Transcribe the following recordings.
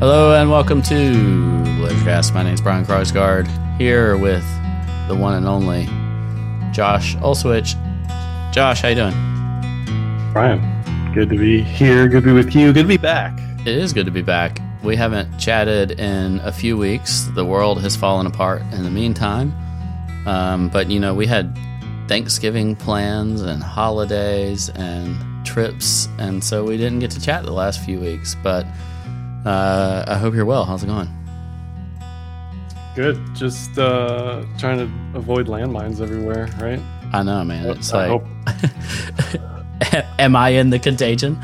Hello and welcome to BlairCast. My name is Brian Krasgard, here with the one and only Josh Olszewicz. Josh, how you doing? Brian, good to be here, good to be with you, good to be back. It is good to be back. We haven't chatted in a few weeks. The world has fallen apart in the meantime. But, you know, we had Thanksgiving plans and holidays and trips, and so we didn't get to chat the last few weeks. But I hope you're well. How's it going? Good. Just trying to avoid landmines everywhere, right? I know, man. It's am I in the contagion?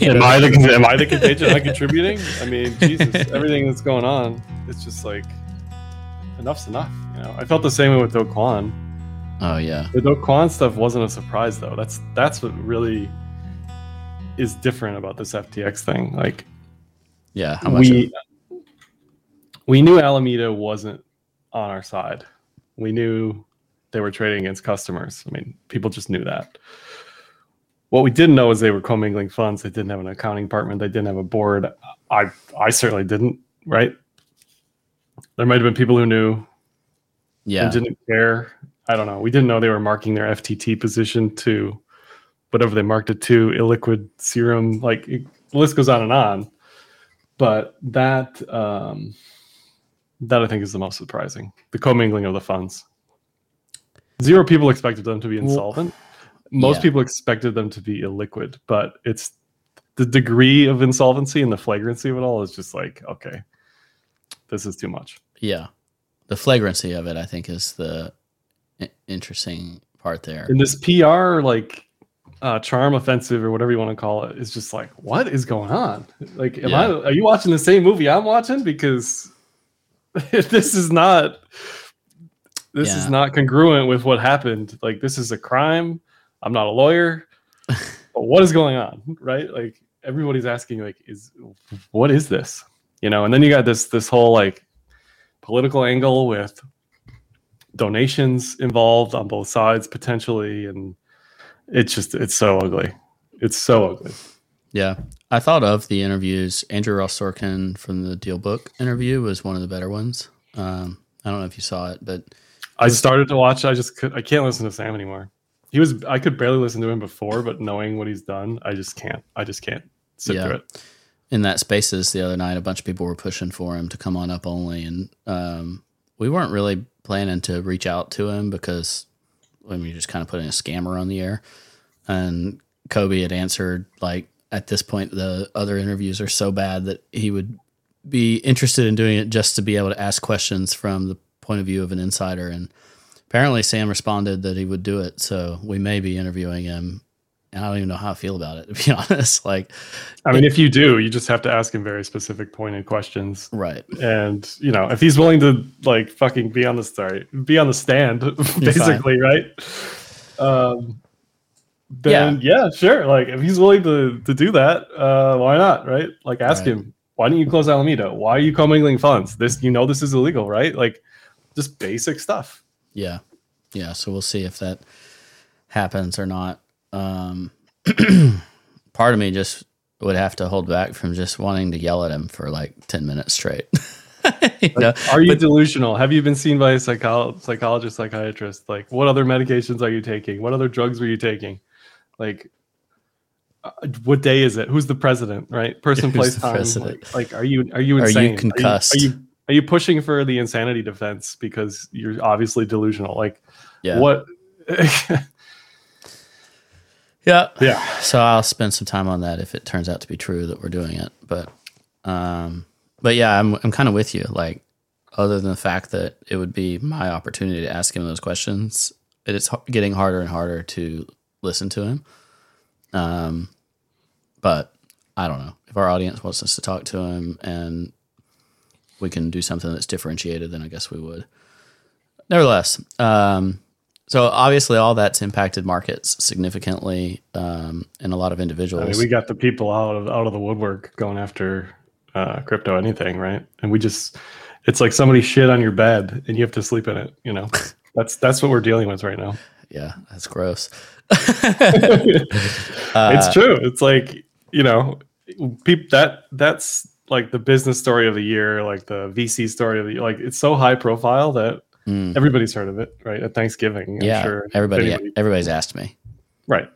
Am I the contagion? Am I contributing? I mean, Jesus, everything that's going on, it's just like, enough's enough. You know, I felt the same way with Do Kwon. Oh yeah, the Do Kwon stuff wasn't a surprise though. That's what really is different about this FTX thing. Like, yeah, how much we knew Alameda wasn't on our side. We knew they were trading against customers. I mean, people just knew that. What we didn't know is they were commingling funds. They didn't have an accounting department. They didn't have a board. I certainly didn't, right? There might have been people who knew. Yeah. And didn't care. I don't know. We didn't know they were marking their FTT position to whatever they marked it to, illiquid Serum. Like, the list goes on and on. But that I think is the most surprising. The commingling of the funds. Zero people expected them to be insolvent. Most people expected them to be illiquid, but it's the degree of insolvency and the flagrancy of it all is just like, okay, this is too much. Yeah. The flagrancy of it, I think, is the interesting part there. And this PR, like, charm offensive or whatever you want to call it, is just like, what is going on? Like, are you watching the same movie I'm watching? Because this is not congruent with what happened. Like, this is a crime. I'm not a lawyer, but what is going on, right? Like, everybody's asking, like, what is this? You know, and then you got this whole, like, political angle with donations involved on both sides, potentially, and it's so ugly. It's so ugly. Yeah. I thought of the interviews. Andrew Ross Sorkin from the Deal Book interview was one of the better ones. I don't know if you saw it, but... I started to watch it. I can't listen to Sam anymore. I could barely listen to him before, but knowing what he's done, I just can't sit through it. In that Spaces the other night, a bunch of people were pushing for him to come on up only, and we weren't really planning to reach out to him because you're just kind of putting a scammer on the air. And Kobe had answered, like, at this point, the other interviews are so bad that he would be interested in doing it just to be able to ask questions from the point of view of an insider. And apparently Sam responded that he would do it, so we may be interviewing him. And I don't even know how I feel about it, to be honest. Like, I mean, if you do, you just have to ask him very specific, pointed questions, right? And you know, if he's willing to, like, fucking be on the stand, basically, right? Then yeah, sure. Like, if he's willing to do that, why not, right? Like, ask him, why didn't you close Alameda? Why are you commingling funds? This, you know, this is illegal, right? Like, just basic stuff. Yeah. So we'll see if that happens or not. Part of me just would have to hold back from just wanting to yell at him for like 10 minutes straight. Are you delusional? Have you been seen by a psychologist, psychiatrist? Like, what other medications are you taking? What other drugs were you taking? Like, what day is it? Who's the president? Right? Person, place, time. Like, are you insane? Are you concussed? Are you pushing for the insanity defense because you're obviously delusional? Like, what? Yeah. So I'll spend some time on that if it turns out to be true that we're doing it. But yeah, I'm kind of with you. Like, other than the fact that it would be my opportunity to ask him those questions, it's getting harder and harder to listen to him. But I don't know if our audience wants us to talk to him and we can do something that's differentiated, then I guess we would. Nevertheless, so obviously all that's impacted markets significantly, and a lot of individuals. I mean, we got the people out of the woodwork going after crypto, anything, right? And it's like somebody shit on your bed and you have to sleep in it. You know, that's what we're dealing with right now. Yeah, that's gross. It's true. It's like, you know, that's like the business story of the year, like the VC story of the year. Like it's so high profile that everybody's heard of it, right? At Thanksgiving, I'm sure everybody's asked me, right?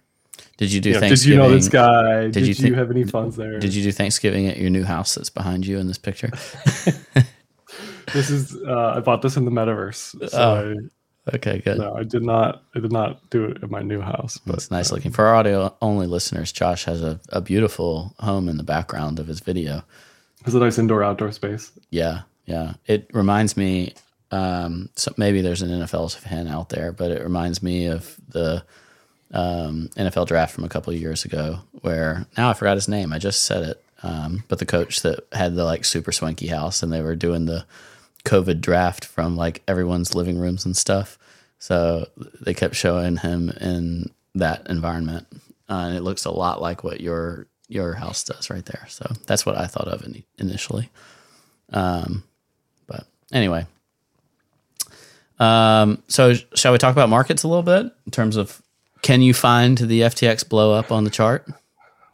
Did you do Thanksgiving? Did you know this guy? Did you have any funds there? Did you do Thanksgiving at your new house that's behind you in this picture? This is I bought this in the metaverse. So okay, good. No, I did not do it at my new house. But it's nice looking. For our audio-only listeners, Josh has a beautiful home in the background of his video. It's a nice indoor-outdoor space. Yeah, yeah. It reminds me, so maybe there's an NFL fan out there, but it reminds me of the NFL draft from a couple of years ago where, now I forgot his name, I just said it, but the coach that had the like super swanky house and they were doing the COVID draft from like everyone's living rooms and stuff. So they kept showing him in that environment. And it looks a lot like what your house does right there. So that's what I thought of initially. But anyway. So shall we talk about markets a little bit in terms of, can you find the FTX blow up on the chart?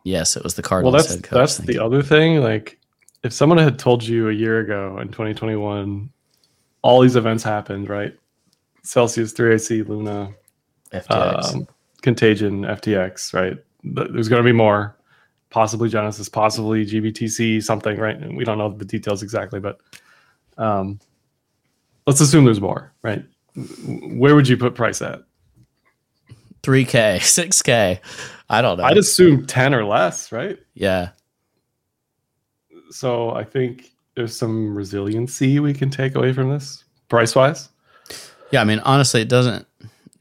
Yes, it was the Cardinals. Well, that's the other thing. Like, if someone had told you a year ago in 2021, all these events happened, right? Celsius, 3AC, Luna, FTX, Contagion, FTX, right? There's going to be more, possibly Genesis, possibly GBTC, something, right? And we don't know the details exactly, but let's assume there's more, right? Where would you put price at? 3K, 6K. I don't know. I'd assume 10 or less, right? Yeah. So I think there's some resiliency we can take away from this price-wise. Yeah, I mean, honestly, it doesn't.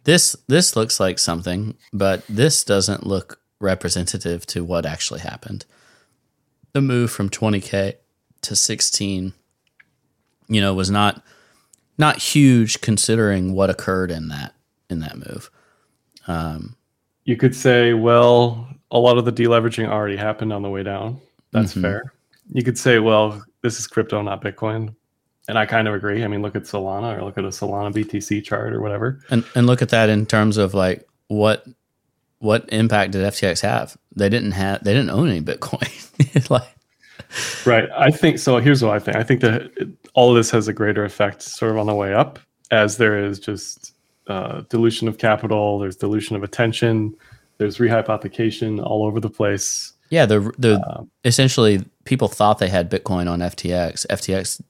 This looks like something, but this doesn't look representative to what actually happened. The move from 20K to 16, was not huge considering what occurred in that move. You could say, well, a lot of the deleveraging already happened on the way down. That's fair. You could say, well, this is crypto, not Bitcoin. And I kind of agree. I mean, look at Solana or look at a Solana BTC chart or whatever. And look at that in terms of like what impact did FTX have? They didn't own any Bitcoin. Right. I think so. Here's what I think. I think that all of this has a greater effect sort of on the way up, as there is just dilution of capital, there's dilution of attention, there's rehypothecation all over the place. Yeah, essentially people thought they had Bitcoin on FTX. FTX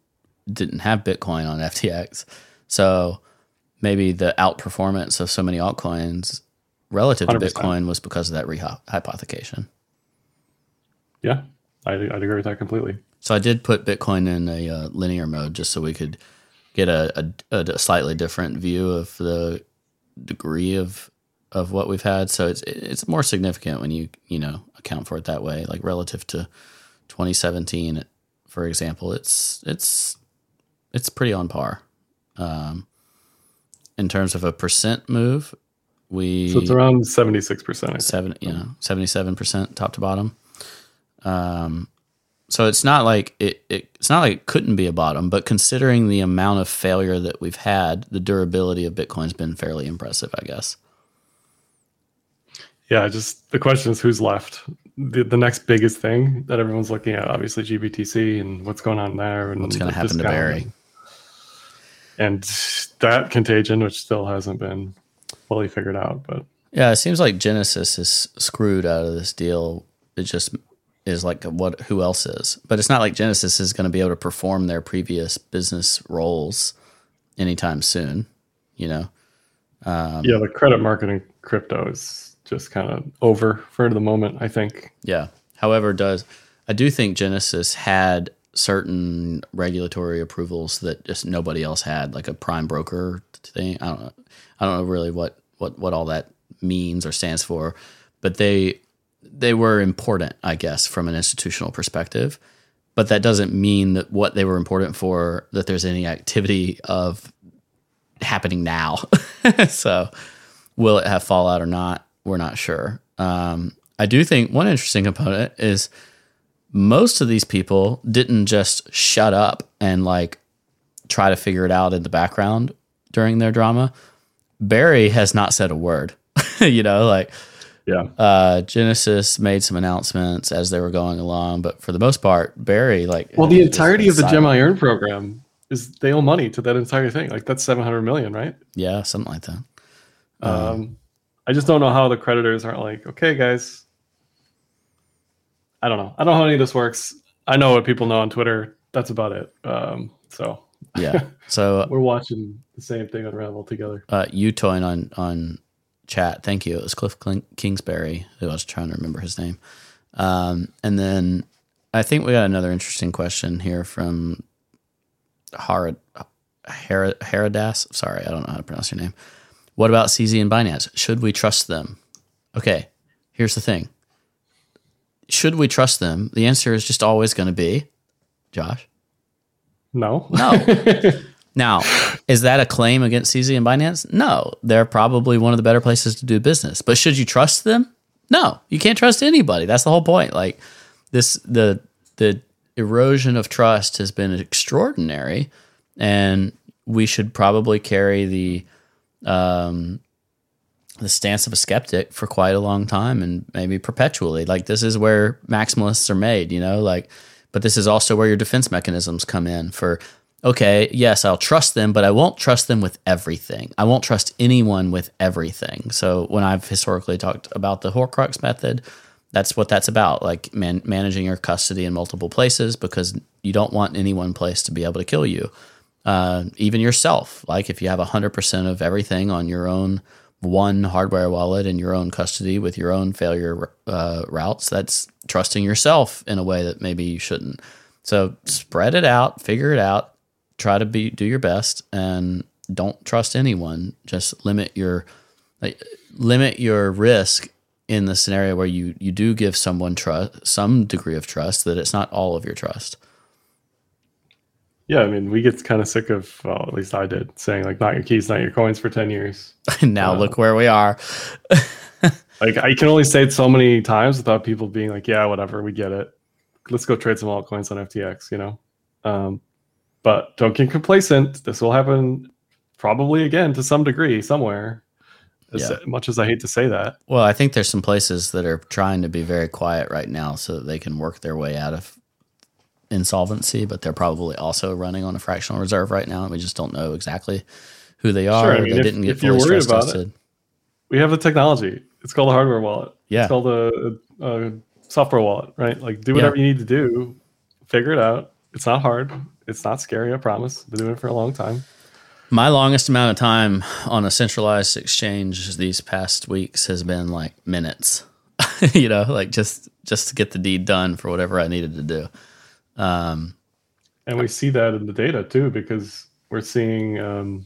didn't have Bitcoin on FTX. So maybe the outperformance of so many altcoins relative 100%. To Bitcoin was because of that rehypothecation. Yeah, I'd agree with that completely. So I did put Bitcoin in a linear mode just so we could get a slightly different view of the degree of what we've had. So it's more significant when you account for it that way. Like relative to 2017, for example, it's pretty on par. In terms of a percent move, so it's around 76%. 77% top to bottom. So it's not like it's not like it couldn't be a bottom, but considering the amount of failure that we've had, the durability of Bitcoin's been fairly impressive, I guess. Yeah, just the question is who's left. The next biggest thing that everyone's looking at, obviously GBTC and what's going on there, and what's going to happen to Barry, and that contagion, which still hasn't been fully figured out. But yeah, it seems like Genesis is screwed out of this deal. It just is like who else is, but it's not like Genesis is going to be able to perform their previous business roles anytime soon, the credit market in crypto is just kind of over for the moment, I think. Yeah. However, I do think Genesis had certain regulatory approvals that just nobody else had, like a prime broker thing. I don't know really what all that means or stands for, but they were important, I guess, from an institutional perspective, but that doesn't mean that what they were important for, that there's any activity of happening now. So will it have fallout or not? We're not sure. I do think one interesting component is most of these people didn't just shut up and like try to figure it out in the background during their drama. Barry has not said a word, Yeah. Genesis made some announcements as they were going along, but for the most part, Barry, like, well, the entirety of the Gemini Earn program is they owe money to that entire thing. Like, that's $700 million, right? Yeah, something like that. I just don't know how the creditors aren't like, okay, guys. I don't know. I don't know how any of this works. I know what people know on Twitter. That's about it. So yeah, so we're watching the same thing unravel together. You toying on chat. Thank you. It was Cliff Kingsbury who I was trying to remember his name. And then I think we got another interesting question here from Haradas. Sorry, I don't know how to pronounce your name. What about CZ and Binance? Should we trust them? Okay, here's the thing. Should we trust them? The answer is just always going to be, Josh? No. No. Now, is that a claim against CZ and Binance? No. They're probably one of the better places to do business. But should you trust them? No. You can't trust anybody. That's the whole point. Like, this, the erosion of trust has been extraordinary, and we should probably carry the stance of a skeptic for quite a long time, and maybe perpetually. Like, this is where maximalists are made, you know, like, but this is also where your defense mechanisms come in for, okay, yes, I'll trust them, but I won't trust them with everything. I won't trust anyone with everything. So when I've historically talked about the Horcrux method, that's what that's about, like managing your custody in multiple places, because you don't want any one place to be able to kill you. Even yourself, like if you have 100% of everything on your own one hardware wallet in your own custody with your own failure routes, that's trusting yourself in a way that maybe you shouldn't. So spread it out, figure it out, try to do your best, and don't trust anyone. Just limit your risk in the scenario where you do give someone some degree of trust, that it's not all of your trust. Yeah, I mean, we get kind of sick of, well, at least I did, saying, like, not your keys, not your coins for 10 years. Now look where we are. Like, I can only say it so many times without people being like, yeah, whatever, we get it. Let's go trade some altcoins on FTX, you know? But don't get complacent. This will happen probably again to some degree somewhere, as much as I hate to say that. Well, I think there's some places that are trying to be very quiet right now so that they can work their way out of insolvency, but they're probably also running on a fractional reserve right now, and we just don't know exactly who they are. Sure, I mean, they didn't get fully stress tested. We have the technology. It's called a hardware wallet. Yeah. It's called a software wallet, right? Like, do whatever you need to do, figure it out. It's not hard. It's not scary, I promise. I've been doing it for a long time. My longest amount of time on a centralized exchange these past weeks has been like minutes, you know, like just to get the deed done for whatever I needed to do. And we see that in the data too, because we're seeing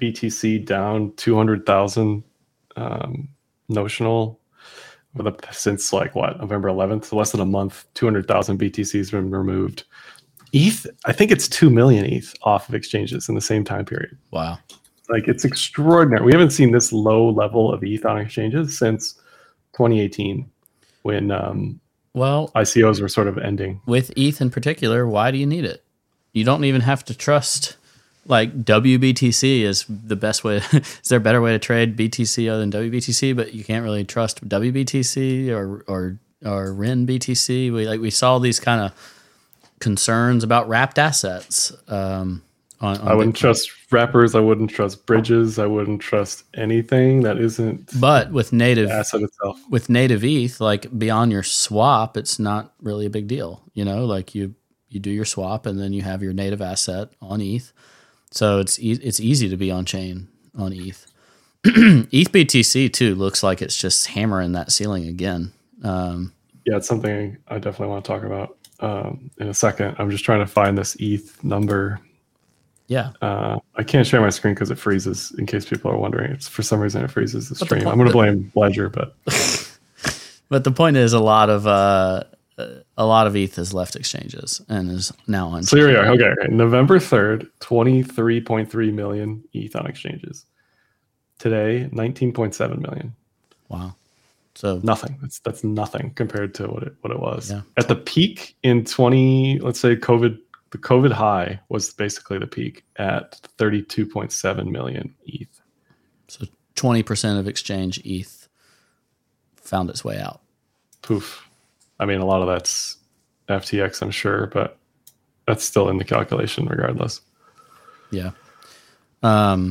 BTC down 200,000 notional since like what, November 11th, so less than a month. 200,000 BTC has been removed. ETH, I think it's 2 million ETH off of exchanges in the same time period. Wow, like it's extraordinary. We haven't seen this low level of ETH on exchanges since 2018, when well, ICOs were sort of ending. With ETH in particular, why do you need it? You don't even have to trust, like, WBTC is the best way. Is there a better way to trade BTC other than WBTC? But you can't really trust WBTC or RINBTC. We saw these kind of concerns about wrapped assets. I wouldn't trust wrappers. I wouldn't trust bridges. I wouldn't trust anything that isn't. But with native asset itself, with native ETH, like beyond your swap, it's not really a big deal. You know, like you do your swap and then you have your native asset on ETH, so it's easy to be on chain on ETH. ETHBTC too looks like it's just hammering that ceiling again. Yeah, it's something I definitely want to talk about in a second. I'm just trying to find this ETH number. Yeah. I can't share my screen because it freezes, in case people are wondering. It's, for some reason, it freezes the stream. I'm going to blame Ledger, but... But the point is, a lot of ETH has left exchanges and is now on... So here we are. Okay. November 3rd, 23.3 million ETH on exchanges. Today, 19.7 million. Wow. So nothing. That's nothing compared to what it was. Yeah. At the peak in let's say COVID... The COVID high was basically the peak at 32.7 million ETH. So 20% of exchange ETH found its way out. Poof. I mean, a lot of that's FTX, I'm sure, but that's still in the calculation regardless. Yeah. Well,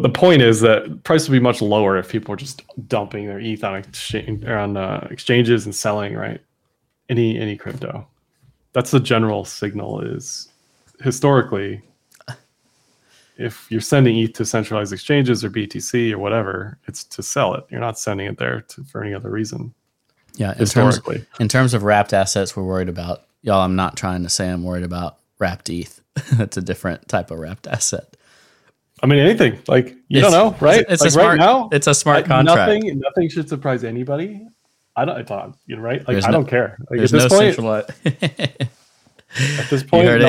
the point is that price would be much lower if people were just dumping their ETH on exchange, or on exchanges and selling, right? Any crypto. That's the general signal is historically, if you're sending ETH to centralized exchanges or BTC or whatever, it's to sell it. You're not sending it there for any other reason. Yeah, historically. In terms of wrapped assets, we're worried about. Y'all, I'm not trying to say I'm worried about wrapped ETH. That's a different type of wrapped asset. I mean, anything. Like, you don't know, right? It's like a smart contract. Nothing should surprise anybody. I don't, right? Like, I don't care. Like, at this point,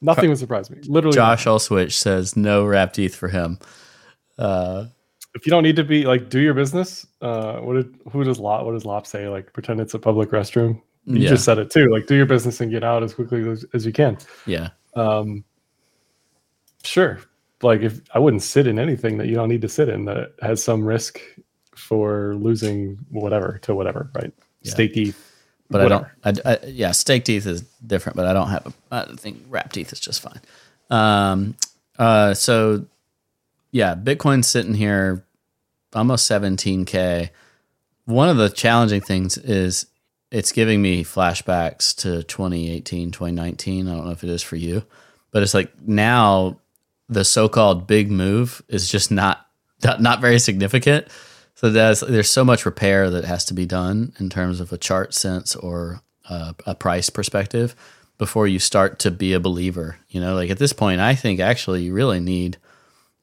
nothing would surprise me. Literally. Josh Olszewicz says no wrapped ETH for him. If you don't need to be, like, do your business. What does Lop say? Like, pretend it's a public restroom. You just said it too. Like, do your business and get out as quickly as you can. Yeah. Sure. Like, if I wouldn't sit in anything that you don't need to sit in that has some risk for losing whatever to whatever, right? Yeah. Staked ETH. But whatever. Staked ETH is different, but I think wrapped ETH is just fine. Bitcoin's sitting here almost 17K. One of the challenging things is it's giving me flashbacks to 2018, 2019. I don't know if it is for you, but it's like now the so-called big move is just not very significant. So there's so much repair that has to be done in terms of a chart sense or a price perspective before you start to be a believer. You know, like at this point, I think actually you really need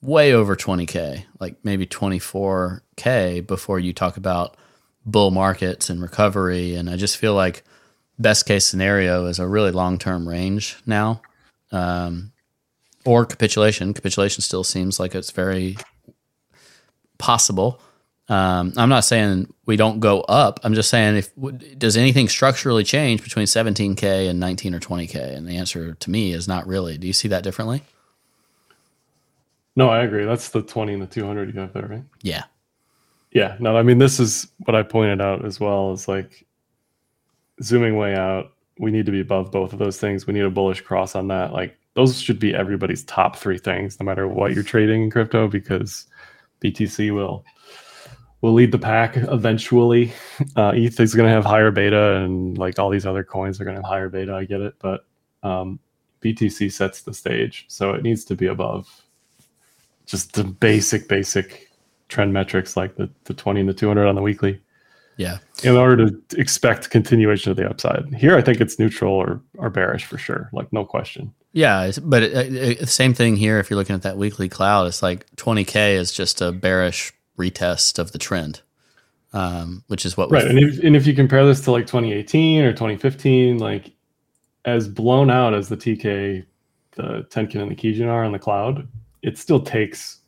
way over 20K, like maybe 24K before you talk about bull markets and recovery. And I just feel like best case scenario is a really long-term range now. Or capitulation. Capitulation still seems like it's very possible. I'm not saying we don't go up. I'm just saying, does anything structurally change between 17K and 19 or 20K? And the answer to me is not really. Do you see that differently? No, I agree. That's the 20 and the 200 you have there, right? Yeah. Yeah. No, I mean, this is what I pointed out as well is like zooming way out. We need to be above both of those things. We need a bullish cross on that. Like those should be everybody's top three things, no matter what you're trading in crypto, because BTC will lead the pack eventually. ETH is going to have higher beta, and like all these other coins are going to have higher beta. I get it, but BTC sets the stage, so it needs to be above just the basic trend metrics like the 20 and the 200 on the weekly. Yeah, in order to expect continuation of the upside. Here, I think it's neutral or bearish for sure, like no question. Yeah, but the same thing here. If you're looking at that weekly cloud, it's like 20K is just a bearish retest of the trend, which is what. Right, and if you compare this to like 2018 or 2015, like as blown out as the TK, the Tenken and the Kijun are on the cloud, it still takes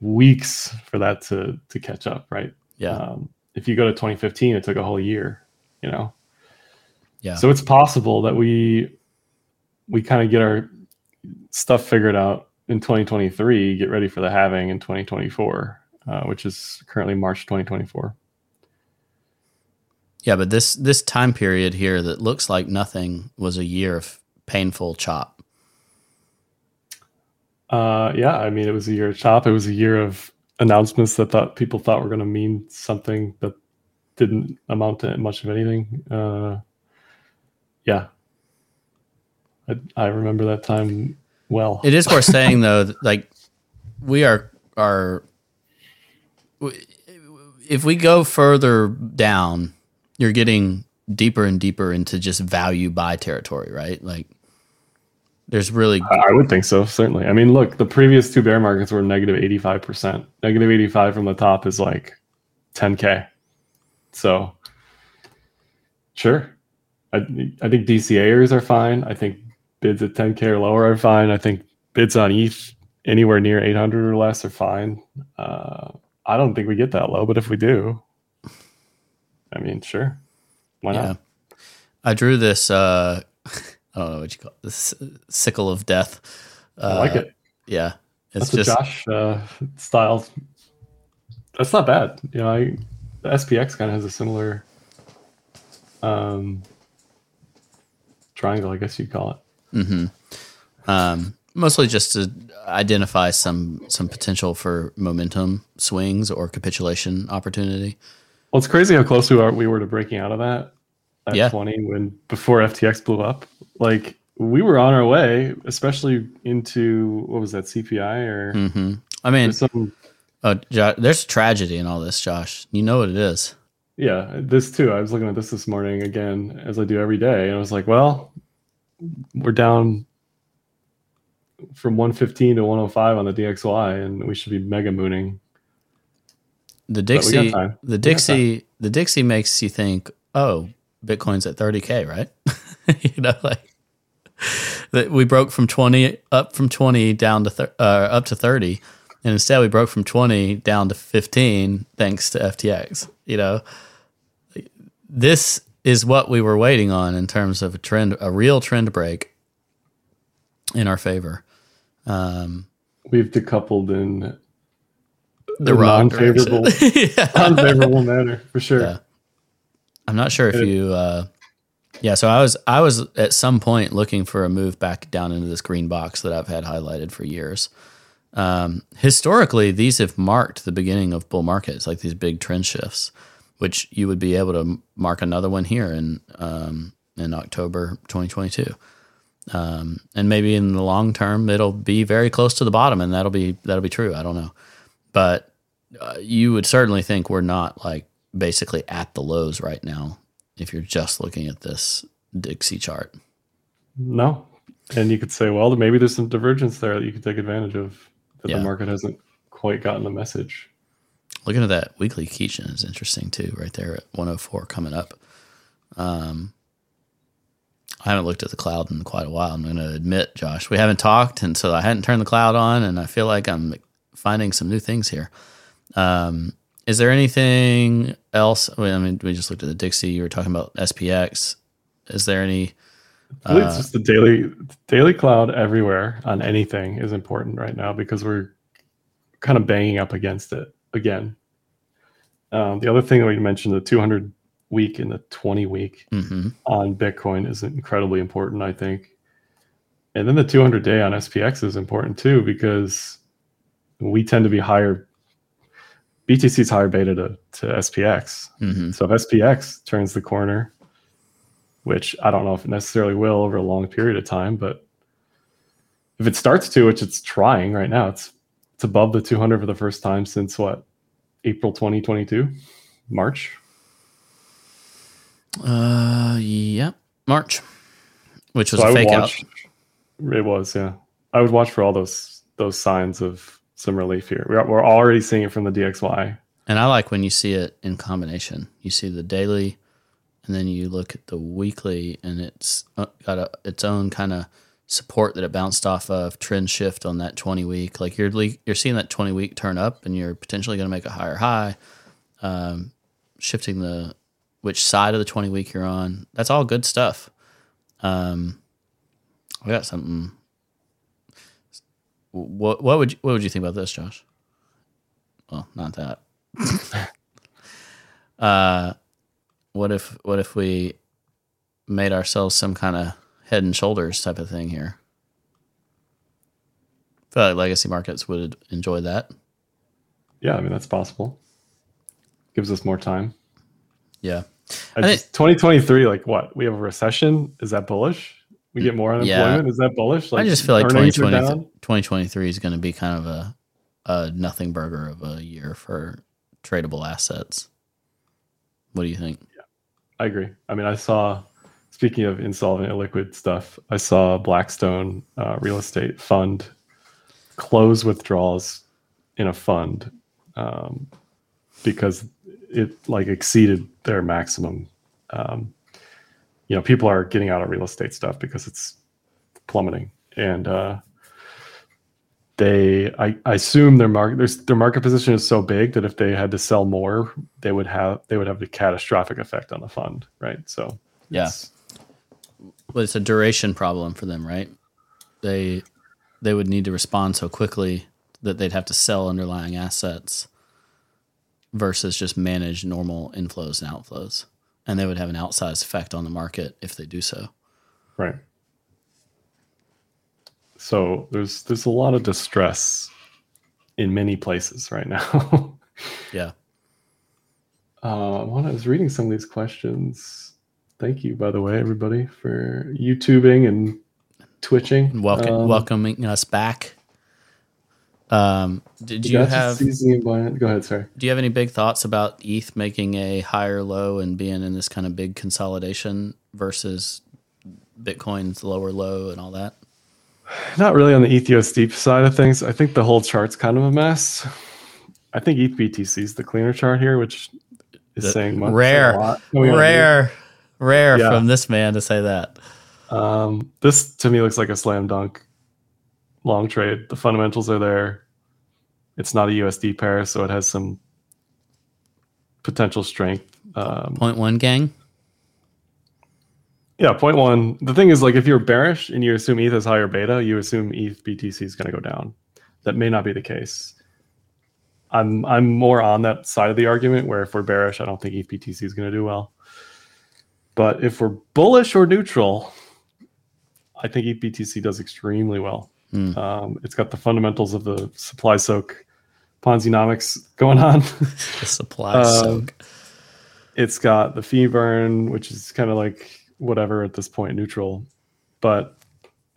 weeks for that to catch up, right? Yeah. If you go to 2015, it took a whole year, you know. Yeah. So it's possible that we kind of get our stuff figured out in 2023, get ready for the halving in 2024. Which is currently March 2024. Yeah, but this time period here that looks like nothing was a year of painful chop. Yeah, I mean, it was a year of chop. It was a year of announcements that people thought were going to mean something that didn't amount to much of anything. I remember that time well. It is worth saying, though, that, like, we are if we go further down, you're getting deeper and deeper into just value buy territory, right? Like there's really... I would think so, certainly. I mean, look, the previous two bear markets were negative 85%. Negative 85 from the top is like 10K. So, sure. I think DCAers are fine. I think bids at 10K or lower are fine. I think bids on ETH anywhere near 800 or less are fine. I don't think we get that low, but if we do, I mean, sure. Why not? I drew this, I don't know what you call it, this sickle of death. I like it. Yeah. That's just a Josh style that's not bad. You know, the SPX kind of has a similar triangle, I guess you'd call it. Mm-hmm. Mostly just to identify some potential for momentum swings or capitulation opportunity. Well, it's crazy how close we were to breaking out of that yeah. 20 when before FTX blew up. Like, we were on our way, especially into, what was that, CPI? Or mm-hmm. I mean, there's tragedy in all this, Josh. You know what it is. Yeah, this too. I was looking at this morning again, as I do every day, and I was like, well, we're down from 115 to 105 on the DXY, and we should be mega mooning. The Dixie makes you think, oh, Bitcoin's at 30K, right? You know, like that we broke from 20 up from 20 down to up to 30, and instead we broke from 20 down to 15 thanks to FTX. You know, this is what we were waiting on in terms of a real trend break in our favor. We've decoupled in the wrong non-favorable, yeah. unfavorable manner, for sure. Yeah. I'm not sure if you... So I was at some point looking for a move back down into this green box that I've had highlighted for years. Historically, these have marked the beginning of bull markets, like these big trend shifts, which you would be able to mark another one here in October 2022. And maybe in the long term, it'll be very close to the bottom, and that'll be true. I don't know. But you would certainly think we're not like basically at the lows right now if you're just looking at this Dixie chart. No. And you could say, well, maybe there's some divergence there that you could take advantage of The market hasn't quite gotten the message. Looking at that weekly Keychain is interesting too, right there at 104 coming up. I haven't looked at the cloud in quite a while. I'm going to admit, Josh, we haven't talked, and so I hadn't turned the cloud on, and I feel like I'm finding some new things here. Is there anything else? I mean, we just looked at the Dixie. You were talking about SPX. Is there any? It's just the daily cloud everywhere on anything is important right now because we're kind of banging up against it again. The other thing that we mentioned, the 200-week and the 20-week mm-hmm. on Bitcoin is incredibly important, I think. And then the 200-day on SPX is important too because we tend to be higher. BTC is higher beta to SPX. Mm-hmm. So if SPX turns the corner, which I don't know if it necessarily will over a long period of time, but if it starts to, which it's trying right now, it's above the 200 for the first time since what? April 2022? March? March. Which was a fake out. It was, yeah. I would watch for all those signs of some relief here. We're already seeing it from the DXY. And I like when you see it in combination. You see the daily, and then you look at the weekly, and it's got its own kind of support that it bounced off of, trend shift on that 20-week. Like you're seeing that 20-week turn up, and you're potentially going to make a higher high, shifting which side of the 20-week you're on. That's all good stuff. I got something... What would you think about this, Josh? Well, not that. What if we made ourselves some kind of head and shoulders type of thing here? I feel like legacy markets would enjoy that. Yeah, I mean that's possible. Gives us more time. Yeah. 2023, like what? We have a recession. Is that bullish? We get more unemployment. Yeah. Is that bullish? Like, I just feel like 2023 is going to be kind of a nothing burger of a year for tradable assets. What do you think? Yeah, I agree. I mean, I saw, speaking of insolvent illiquid stuff, I saw Blackstone real estate fund close withdrawals in a fund because it like exceeded their maximum. You know, people are getting out of real estate stuff because it's plummeting, and I assume their market position is so big that if they had to sell more, they would have the catastrophic effect on the fund, right? So yeah, it's a duration problem for them, right? They would need to respond so quickly that they'd have to sell underlying assets versus just manage normal inflows and outflows. And they would have an outsized effect on the market if they do so. Right. So there's a lot of distress in many places right now. Yeah. When I was reading some of these questions, thank you, by the way, everybody, for YouTubing and Twitching. And welcoming us back. Go ahead, sorry. Do you have any big thoughts about ETH making a higher low and being in this kind of big consolidation versus Bitcoin's lower low and all that? Not really on the ETH/USD side of things. I think the whole chart's kind of a mess. I think ETHBTC is the cleaner chart here, which is saying much. Rare yeah. From this man to say that. This to me looks like a slam dunk long trade. The fundamentals are there. It's not a USD pair, so it has some potential strength. 0.1 gang? Yeah, 0.1. The thing is, like, if you're bearish and you assume ETH has higher beta, you assume ETH/BTC is going to go down. That may not be the case. I'm more on that side of the argument where if we're bearish, I don't think ETH/BTC is going to do well. But if we're bullish or neutral, I think ETH/BTC does extremely well. It's got the fundamentals of the supply soak Ponzi-nomics going on. The supply soak. It's got the fee burn, which is kind of like whatever at this point, neutral. But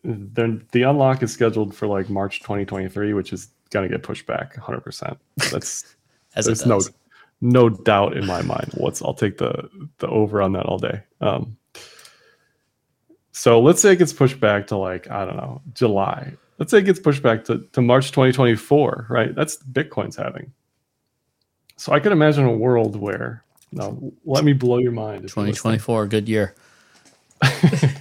then the unlock is scheduled for like March 2023, which is going to get pushed back 100%. That's there's no doubt in my mind. I'll take the over on that all day. So let's say it gets pushed back to like, I don't know, July. Let's say it gets pushed back to March 2024, right? That's Bitcoin's having. So I could imagine a world where, now let me blow your mind. 2024, good year. I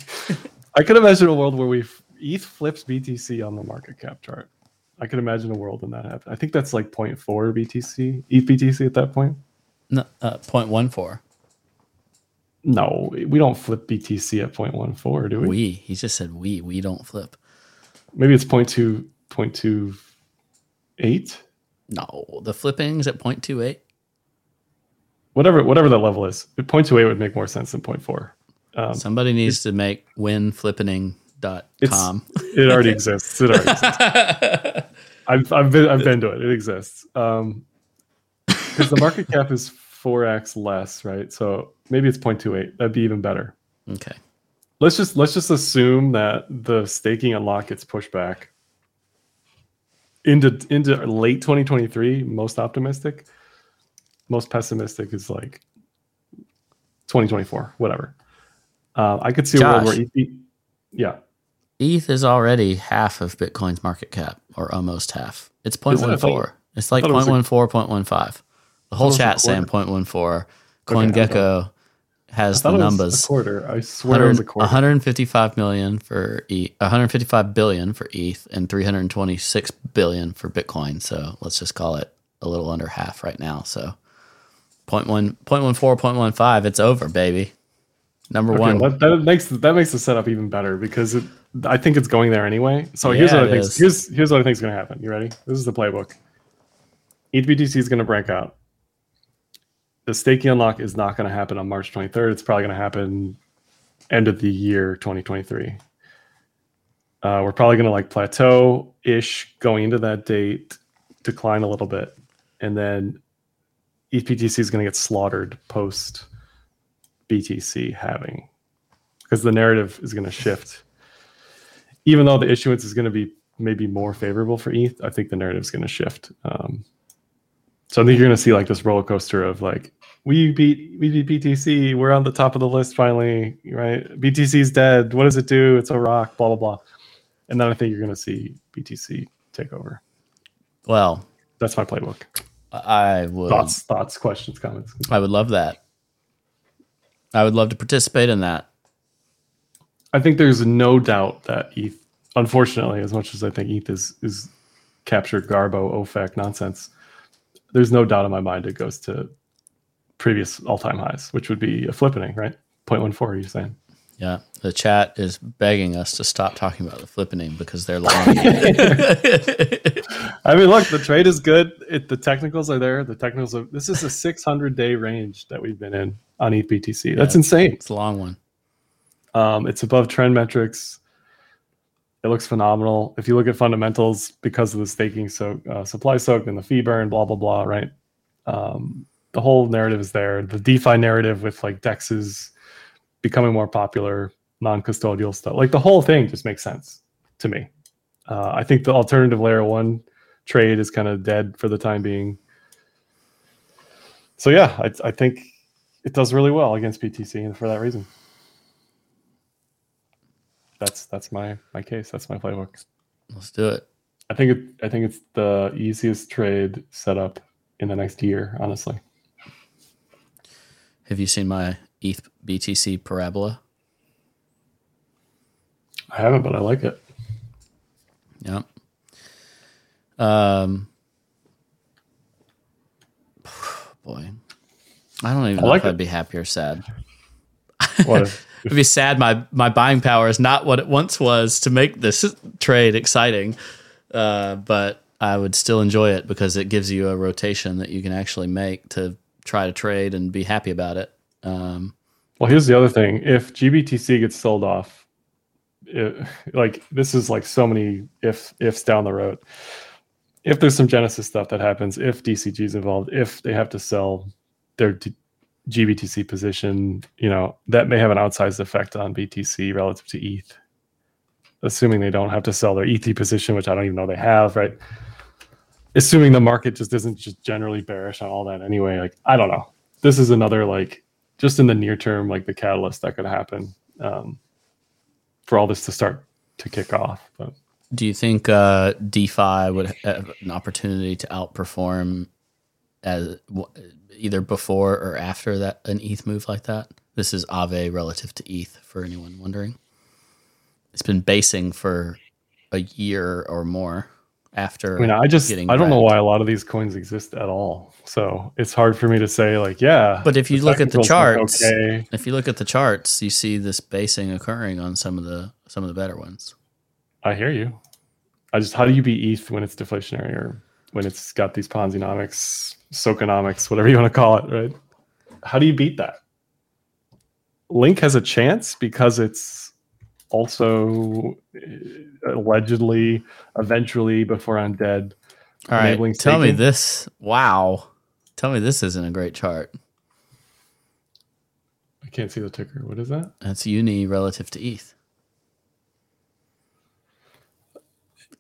could imagine a world where ETH flips BTC on the market cap chart. I could imagine a world when that happens. I think that's like 0.4 BTC, ETH/BTC at that point. No, 0.14. No, we don't flip BTC at 0.14, do we? He just said we don't flip. Maybe it's 0.2, 0.28? No, the flipping's at 0.28. Whatever that level is. 0.28 would make more sense than 0.4. Somebody needs to make winflippening.com. It already exists. I've been to it. It exists. Because the market cap is 4x less, right? So maybe it's 0.28. That'd be even better. Okay. Let's just assume that the staking unlock gets pushed back into late 2023. Most optimistic. Most pessimistic is like 2024. Whatever. I could see a world where ETH, ETH is already half of Bitcoin's market cap, or almost half. It's 0.14. It's like 0.14, 0.15. The whole chat saying 0.14. CoinGecko has the numbers. It was a quarter. I swear it was a quarter. 155 billion for ETH and 326 billion for Bitcoin. So let's just call it a little under half right now. So 0.1, 0.14, 0.15. It's over, baby. Number one. That makes the setup even better because I think it's going there anyway. So here's what I think is going to happen. You ready? This is the playbook. ETHBTC is going to break out. The staking unlock is not going to happen on March 23rd. It's probably going to happen end of the year 2023. We're probably going to like plateau-ish going into that date, decline a little bit, and then ETHBTC is going to get slaughtered post BTC halving because the narrative is going to shift. Even though the issuance is going to be maybe more favorable for ETH, I think the narrative is going to shift. So I think you're going to see like this roller coaster of like we beat BTC, we're on the top of the list finally, right? BTC's dead. What does it do? It's a rock. Blah blah blah. And then I think you're going to see BTC take over. Well, that's my playbook. I would thoughts, questions, comments. I would love that. I would love to participate in that. I think there's no doubt that ETH, unfortunately, as much as I think ETH is captured Garbo, OFAC nonsense, there's no doubt in my mind it goes to previous all-time highs, which would be a flippening, right? 0.14, you're saying. Yeah, the chat is begging us to stop talking about the flippening because they're lying. I mean, look, the trade is good. The technicals are there. This is a 600-day range that we've been in on ETHBTC. That's insane. It's a long one. It's above trend metrics. It looks phenomenal. If you look at fundamentals, because of the staking soak, supply soak and the fee burn, blah, blah, blah, right? The whole narrative is there. The DeFi narrative with like DEXs becoming more popular, non-custodial stuff. Like the whole thing just makes sense to me. I think the alternative layer one trade is kind of dead for the time being. So yeah, I think it does really well against BTC, and for that reason. That's my case. That's my playbook. Let's do it. I think it's the easiest trade set up in the next year, honestly. Have you seen my ETHBTC parabola? I haven't, but I like it. Yeah. Boy, I don't even know if I'd be happy or sad. I'd be sad my buying power is not what it once was to make this trade exciting, but I would still enjoy it because it gives you a rotation that you can actually make to try to trade and be happy about it. Well, here's the other thing. If GBTC gets sold off, this is like so many ifs down the road. If there's some Genesis stuff that happens, if DCG is involved, if they have to sell their GBTC position, that may have an outsized effect on BTC relative to ETH, assuming they don't have to sell their ETH position, which I don't even know they have, right? Assuming the market just isn't just generally bearish on all that anyway. Like, I don't know. This is another, like, just in the near term, like the catalyst that could happen for all this to start to kick off. But do you think DeFi would have an opportunity to outperform as either before or after that an ETH move like that? This is Aave relative to ETH for anyone wondering. It's been basing for a year or more after. I don't know why a lot of these coins exist at all. So it's hard for me to say like, yeah. But if you look at the charts, you see this basing occurring on some of the better ones. I hear you. How do you be ETH when it's deflationary or when it's got these Ponzionomics, Soconomics, whatever you want to call it, right? How do you beat that? Link has a chance because it's also allegedly, eventually, before I'm dead. All right, tell me this. Wow. Tell me this isn't a great chart. I can't see the ticker. What is that? That's Uni relative to ETH.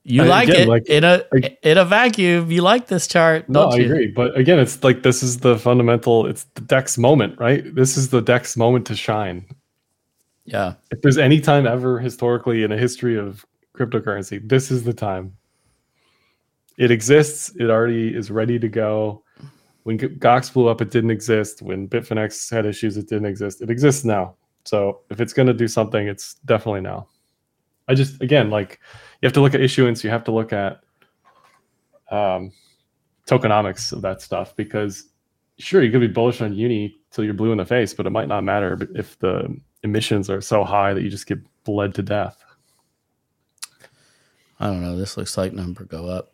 You like it in a vacuum. You like this chart. No, I agree. But again, it's like this is the fundamental. It's the DEX moment, right? This is the DEX moment to shine. Yeah. If there's any time ever historically in a history of cryptocurrency, this is the time. It exists. It already is ready to go. When Gox blew up, it didn't exist. When Bitfinex had issues, it didn't exist. It exists now. So if it's going to do something, it's definitely now. I just, again, like, you have to look at issuance. You have to look at tokenomics of that stuff, because sure, you could be bullish on Uni till you're blue in the face, but it might not matter if the emissions are so high that you just get bled to death. I don't know. This looks like number go up.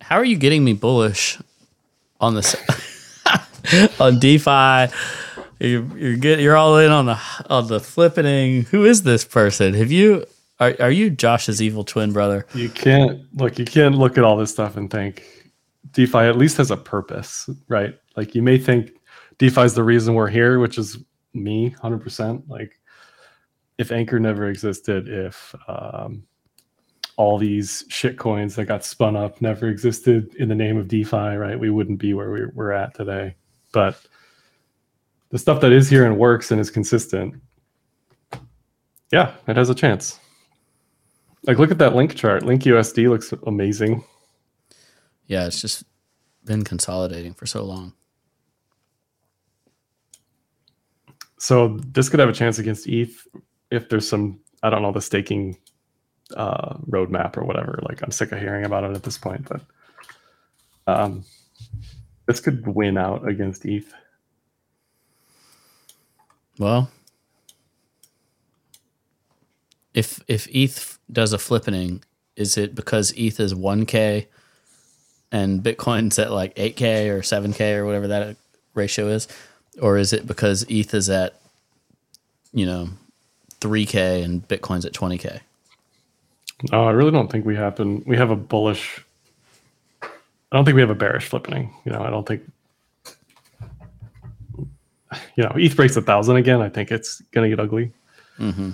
How are you getting me bullish on this on DeFi? You're all in on the flippening. Who is this person? Are you Josh's evil twin brother? You can't look at all this stuff and think DeFi at least has a purpose, right? Like, you may think DeFi is the reason we're here, which is me 100%. Like, if Anchor never existed, if all these shit coins that got spun up never existed in the name of DeFi, right, we wouldn't be where we're at today. But the stuff that is here and works and is consistent, yeah, it has a chance. Like, look at that Link chart. Link USD looks amazing. Yeah, it's just been consolidating for so long. So this could have a chance against ETH if there's some, I don't know, the staking roadmap or whatever. Like, I'm sick of hearing about it at this point, but this could win out against ETH. Well, if ETH does a flippening, is it because ETH is 1K and Bitcoin's at like 8K or 7K or whatever that ratio is? Or is it because ETH is at, 3K and Bitcoin's at 20K? I really don't think we have a bullish. I don't think we have a bearish flippening. I don't think. ETH breaks 1,000 again. I think it's going to get ugly. Mm-hmm.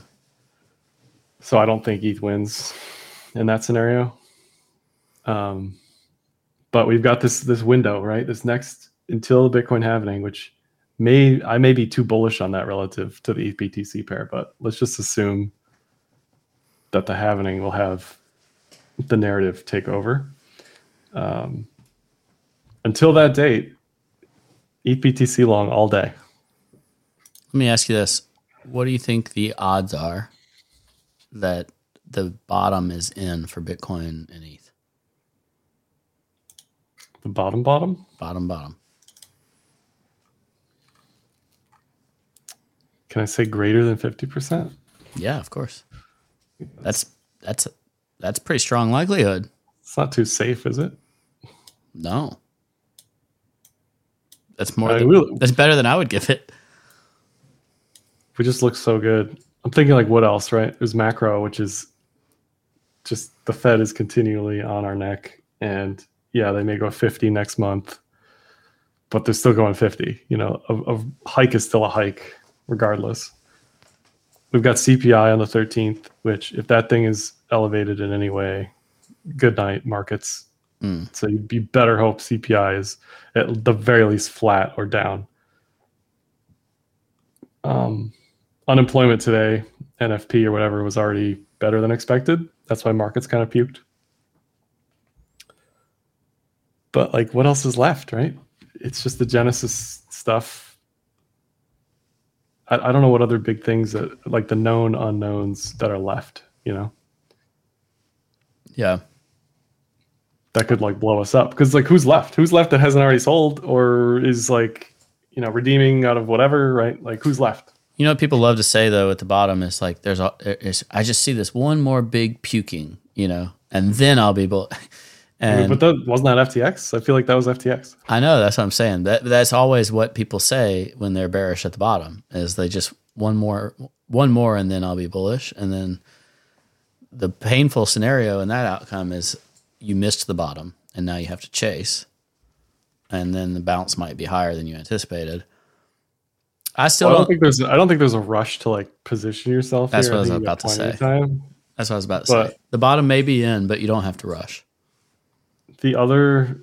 So I don't think ETH wins in that scenario. But we've got this window, right? This next until Bitcoin halvening, which I may be too bullish on that relative to the ETHBTC pair. But let's just assume that the halvening will have the narrative take over. Until that date, ETHBTC long all day. Let me ask you this. What do you think the odds are that the bottom is in for Bitcoin and ETH? The bottom? Bottom. Can I say greater than 50%? Yeah, of course. That's pretty strong likelihood. It's not too safe, is it? No. That's more. That's better than I would give it. We just look so good. I'm thinking like, what else, right? There's macro, which is just the Fed is continually on our neck, and yeah, they may go 50 next month, but they're still going 50. A hike is still a hike, regardless. We've got CPI on the 13th, which if that thing is elevated in any way, good night markets. Mm. So you better hope CPI is at the very least flat or down. Unemployment today, NFP or whatever, was already better than expected. That's why markets kind of puked. But like, what else is left, right? It's just the Genesis stuff. I don't know what other big things that like the known unknowns that are left, Yeah. That could like blow us up because like who's left? Who's left that hasn't already sold or is like, redeeming out of whatever, right? Like who's left? What people love to say though at the bottom is like I just see this one more big puking, and then I'll be bull. But wasn't that FTX? I feel like that was FTX. I know, that's what I'm saying. That's always what people say when they're bearish at the bottom is they just one more and then I'll be bullish. And then the painful scenario in that outcome is you missed the bottom and now you have to chase. And then the bounce might be higher than you anticipated. I don't think there's a rush to like position yourself. That's what I was about to say. That's what I was about to say. The bottom may be in, but you don't have to rush. The other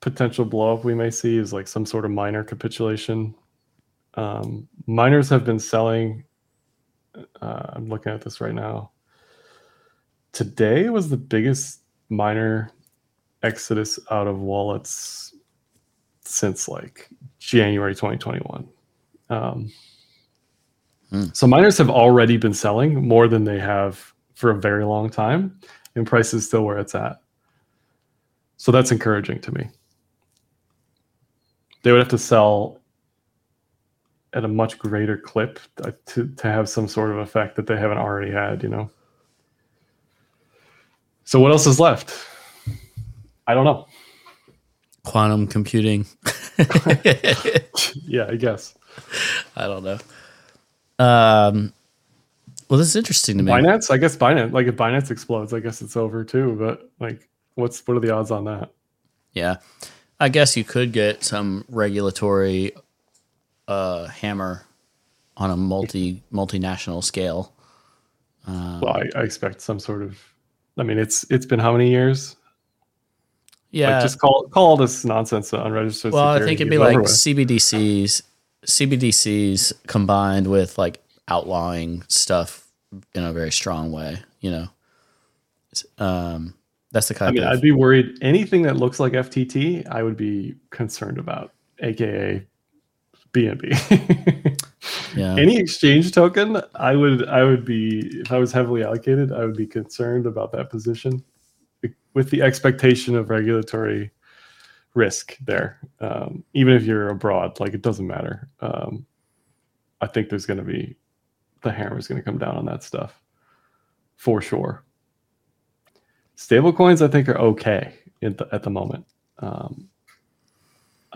potential blow up we may see is like some sort of miner capitulation. Miners have been selling. I'm looking at this right now. Today was the biggest miner exodus out of wallets since like January 2021. So miners have already been selling more than they have for a very long time, and price is still where it's at. So that's encouraging to me. They would have to sell at a much greater clip to have some sort of effect that they haven't already had, So what else is left? I don't know. Quantum computing. Yeah, I guess. I don't know. Well, this is interesting to me. Binance? I guess Binance. Like if Binance explodes, I guess it's over too. But like... What are the odds on that? Yeah, I guess you could get some regulatory hammer on a multinational scale. I expect some sort of. I mean, it's been how many years? Yeah, just call all this nonsense unregistered. Well, I think it'd be like CBDCs combined with like outlawing stuff in a very strong way. That's the kind of. I'd be worried. Anything that looks like FTT, I would be concerned about, aka BNB. Yeah. Any exchange token, I would be. If I was heavily allocated, I would be concerned about that position, with the expectation of regulatory risk there. Even if you're abroad, like it doesn't matter. I think there's going to be, the hammer is going to come down on that stuff for sure. Stablecoins, I think, are okay at the moment. I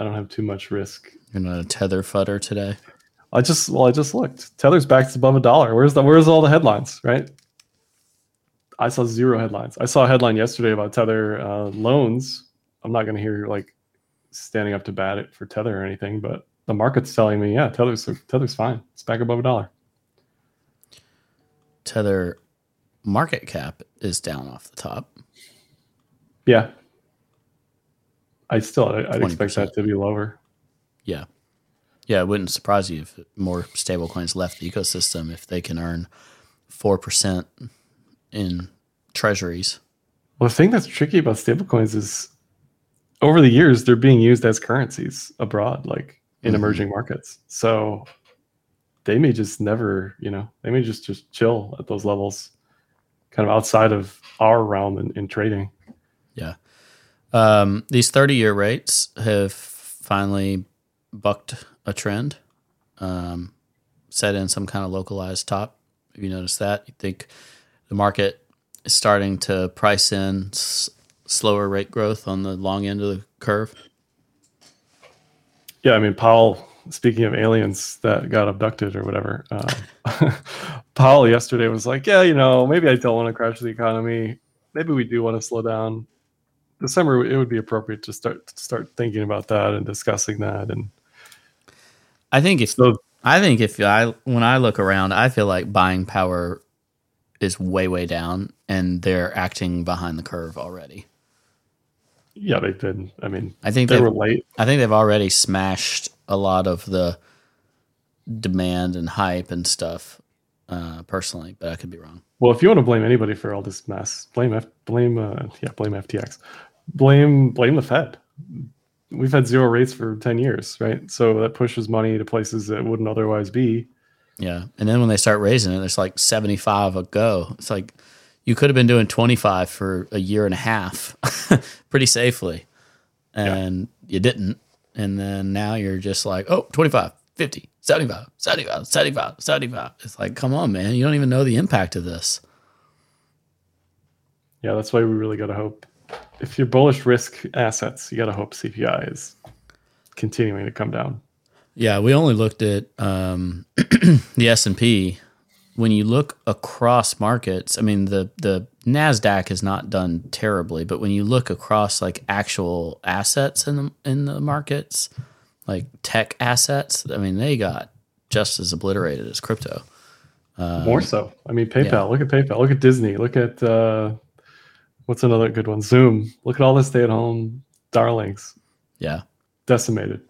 don't have too much risk. You're not a Tether fudder today. I just looked. Tether's back above $1. Where's all the headlines, right? I saw zero headlines. I saw a headline yesterday about Tether loans. I'm not going to hear like standing up to bat it for Tether or anything, but the market's telling me, yeah, Tether's fine. It's back above $1. Tether market cap is down off the top. Yeah. I'd expect that to be lower. Yeah. Yeah, it wouldn't surprise you if more stablecoins left the ecosystem if they can earn 4% in treasuries. Well, the thing that's tricky about stablecoins is over the years, they're being used as currencies abroad, like in emerging markets. So they may just never, they may just chill at those levels, kind of outside of our realm in trading. Yeah. These 30-year rates have finally bucked a trend, set in some kind of localized top. If you notice that, you think the market is starting to price in slower rate growth on the long end of the curve. Yeah, I mean, Powell, speaking of aliens that got abducted or whatever, Powell yesterday was like, yeah, maybe I don't want to crash the economy. Maybe we do want to slow down. This summer, it would be appropriate to start thinking about that and discussing that. And when I look around, I feel like buying power is way, way down, and they're acting behind the curve already. Yeah, they've been. I mean, I think they were late. I think they've already smashed a lot of the demand and hype and stuff. Personally, but I could be wrong. Well, if you want to blame anybody for all this mess, blame FTX, blame the Fed. We've had zero rates for 10 years, right? So that pushes money to places that wouldn't otherwise be. Yeah, and then when they start raising it, it's like 75 a go. It's like you could have been doing 25 for a year and a half, pretty safely, and you didn't. And then now you're just like, oh, 25, 50. 75, 75, 75, 75. It's like, come on, man. You don't even know the impact of this. Yeah, that's why we really got to hope. If you're bullish risk assets, you got to hope CPI is continuing to come down. Yeah, we only looked at the S&P. When you look across markets, I mean, the NASDAQ has not done terribly, but when you look across like actual assets in the markets, like tech assets, I mean, they got just as obliterated as crypto. More so. I mean, PayPal. Yeah. Look at PayPal. Look at Disney. Look at what's another good one? Zoom. Look at all the stay-at-home darlings. Yeah. Decimated.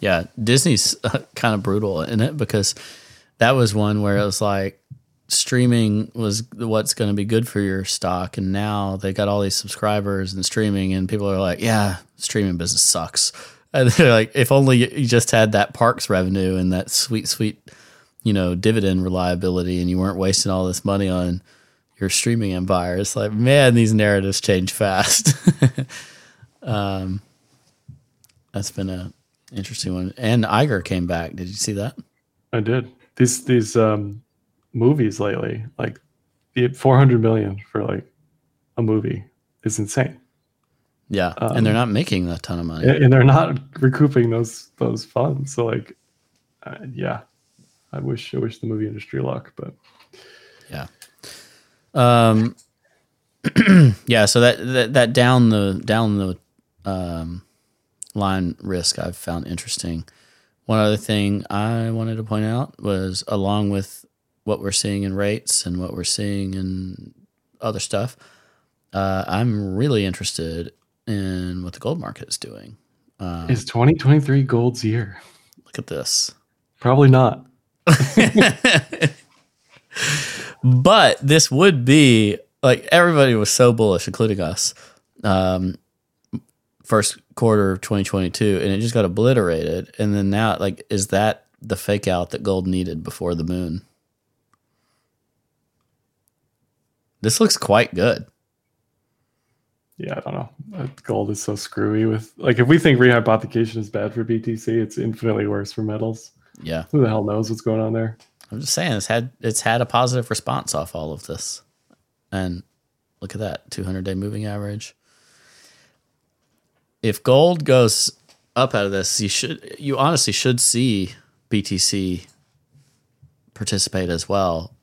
Yeah. Disney's kind of brutal in it because that was one where it was like streaming was what's going to be good for your stock. And now they got all these subscribers and streaming, and people are like, yeah, streaming business sucks. And they're like, if only you just had that parks revenue and that sweet, sweet, dividend reliability, and you weren't wasting all this money on your streaming empire. It's like, man, these narratives change fast. That's been an interesting one. And Iger came back. Did you see that? I did. These movies lately, like $400 million for like a movie is insane. Yeah, and they're not making a ton of money, and they're not recouping those funds. So, like, I wish the movie industry luck, but yeah, yeah. So that down the line risk I've found interesting. One other thing I wanted to point out was, along with what we're seeing in rates and what we're seeing in other stuff, I'm really interested in what the gold market is doing. Is 2023 gold's year? Look at this. Probably not. But this would be, like, everybody was so bullish, including us, first quarter of 2022, and it just got obliterated. And then now, like, is that the fake out that gold needed before the moon? This looks quite good. Yeah, I don't know. Gold is so screwy with, like, if we think rehypothecation is bad for BTC, it's infinitely worse for metals. Yeah. Who the hell knows what's going on there? I'm just saying it's had a positive response off all of this. And look at that 200-day moving average. If gold goes up out of this, you honestly should see BTC participate as well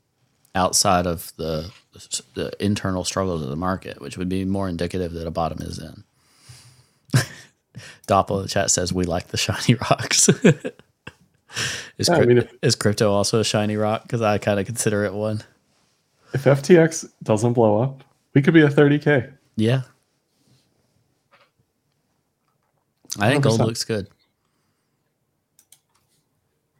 outside of the internal struggles of the market, which would be more indicative that a bottom is in. Doppel in the chat says we like the shiny rocks. Is crypto also a shiny rock? Because I kind of consider it one. If FTX doesn't blow up, we could be at 30K. Yeah. I think 100%. Gold looks good.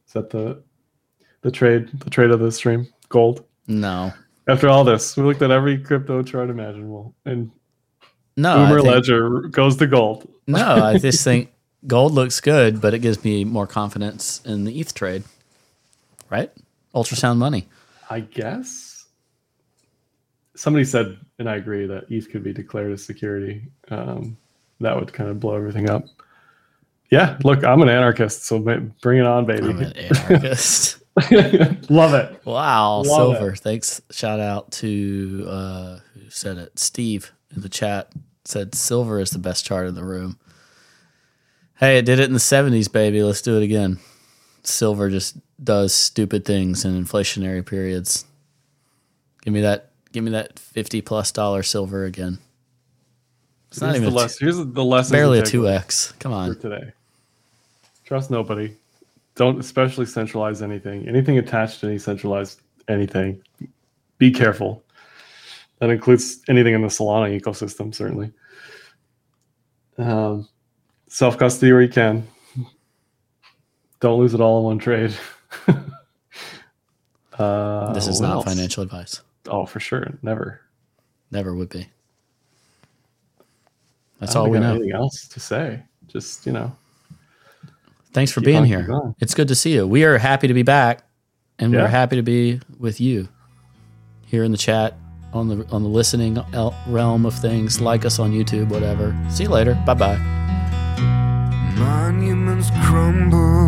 Is that the trade of the stream? Gold? No. After all this, we looked at every crypto chart imaginable, and Ledger goes to gold. No, I just think gold looks good, but it gives me more confidence in the ETH trade, right? Ultrasound money, I guess. Somebody said, and I agree, that ETH could be declared a security. That would kind of blow everything up. Yeah, look, I'm an anarchist, so bring it on, baby. I'm an anarchist. Love it. Wow. Love Silver. It. Thanks. Shout out to who said it? Steve in the chat said silver is the best chart in the room. Hey, it did it in the 70s, baby. Let's do it again. Silver just does stupid things in inflationary periods. Give me that $50+ silver again. It's not even barely a 2x. Come on. For today. Trust nobody. Don't especially centralize anything. Anything attached to any centralized anything. Be careful. That includes anything in the Solana ecosystem, certainly. Self-custody where you can. Don't lose it all in one trade. This is not financial advice. Oh, for sure. Never. Never would be. That's all we know. Anything else to say? Just, thanks for being here. It's good to see you. We are happy to be back, and we're happy to be with you here in the chat, on the listening realm of things. Like us on YouTube, whatever. See you later. Bye bye. Monuments crumble.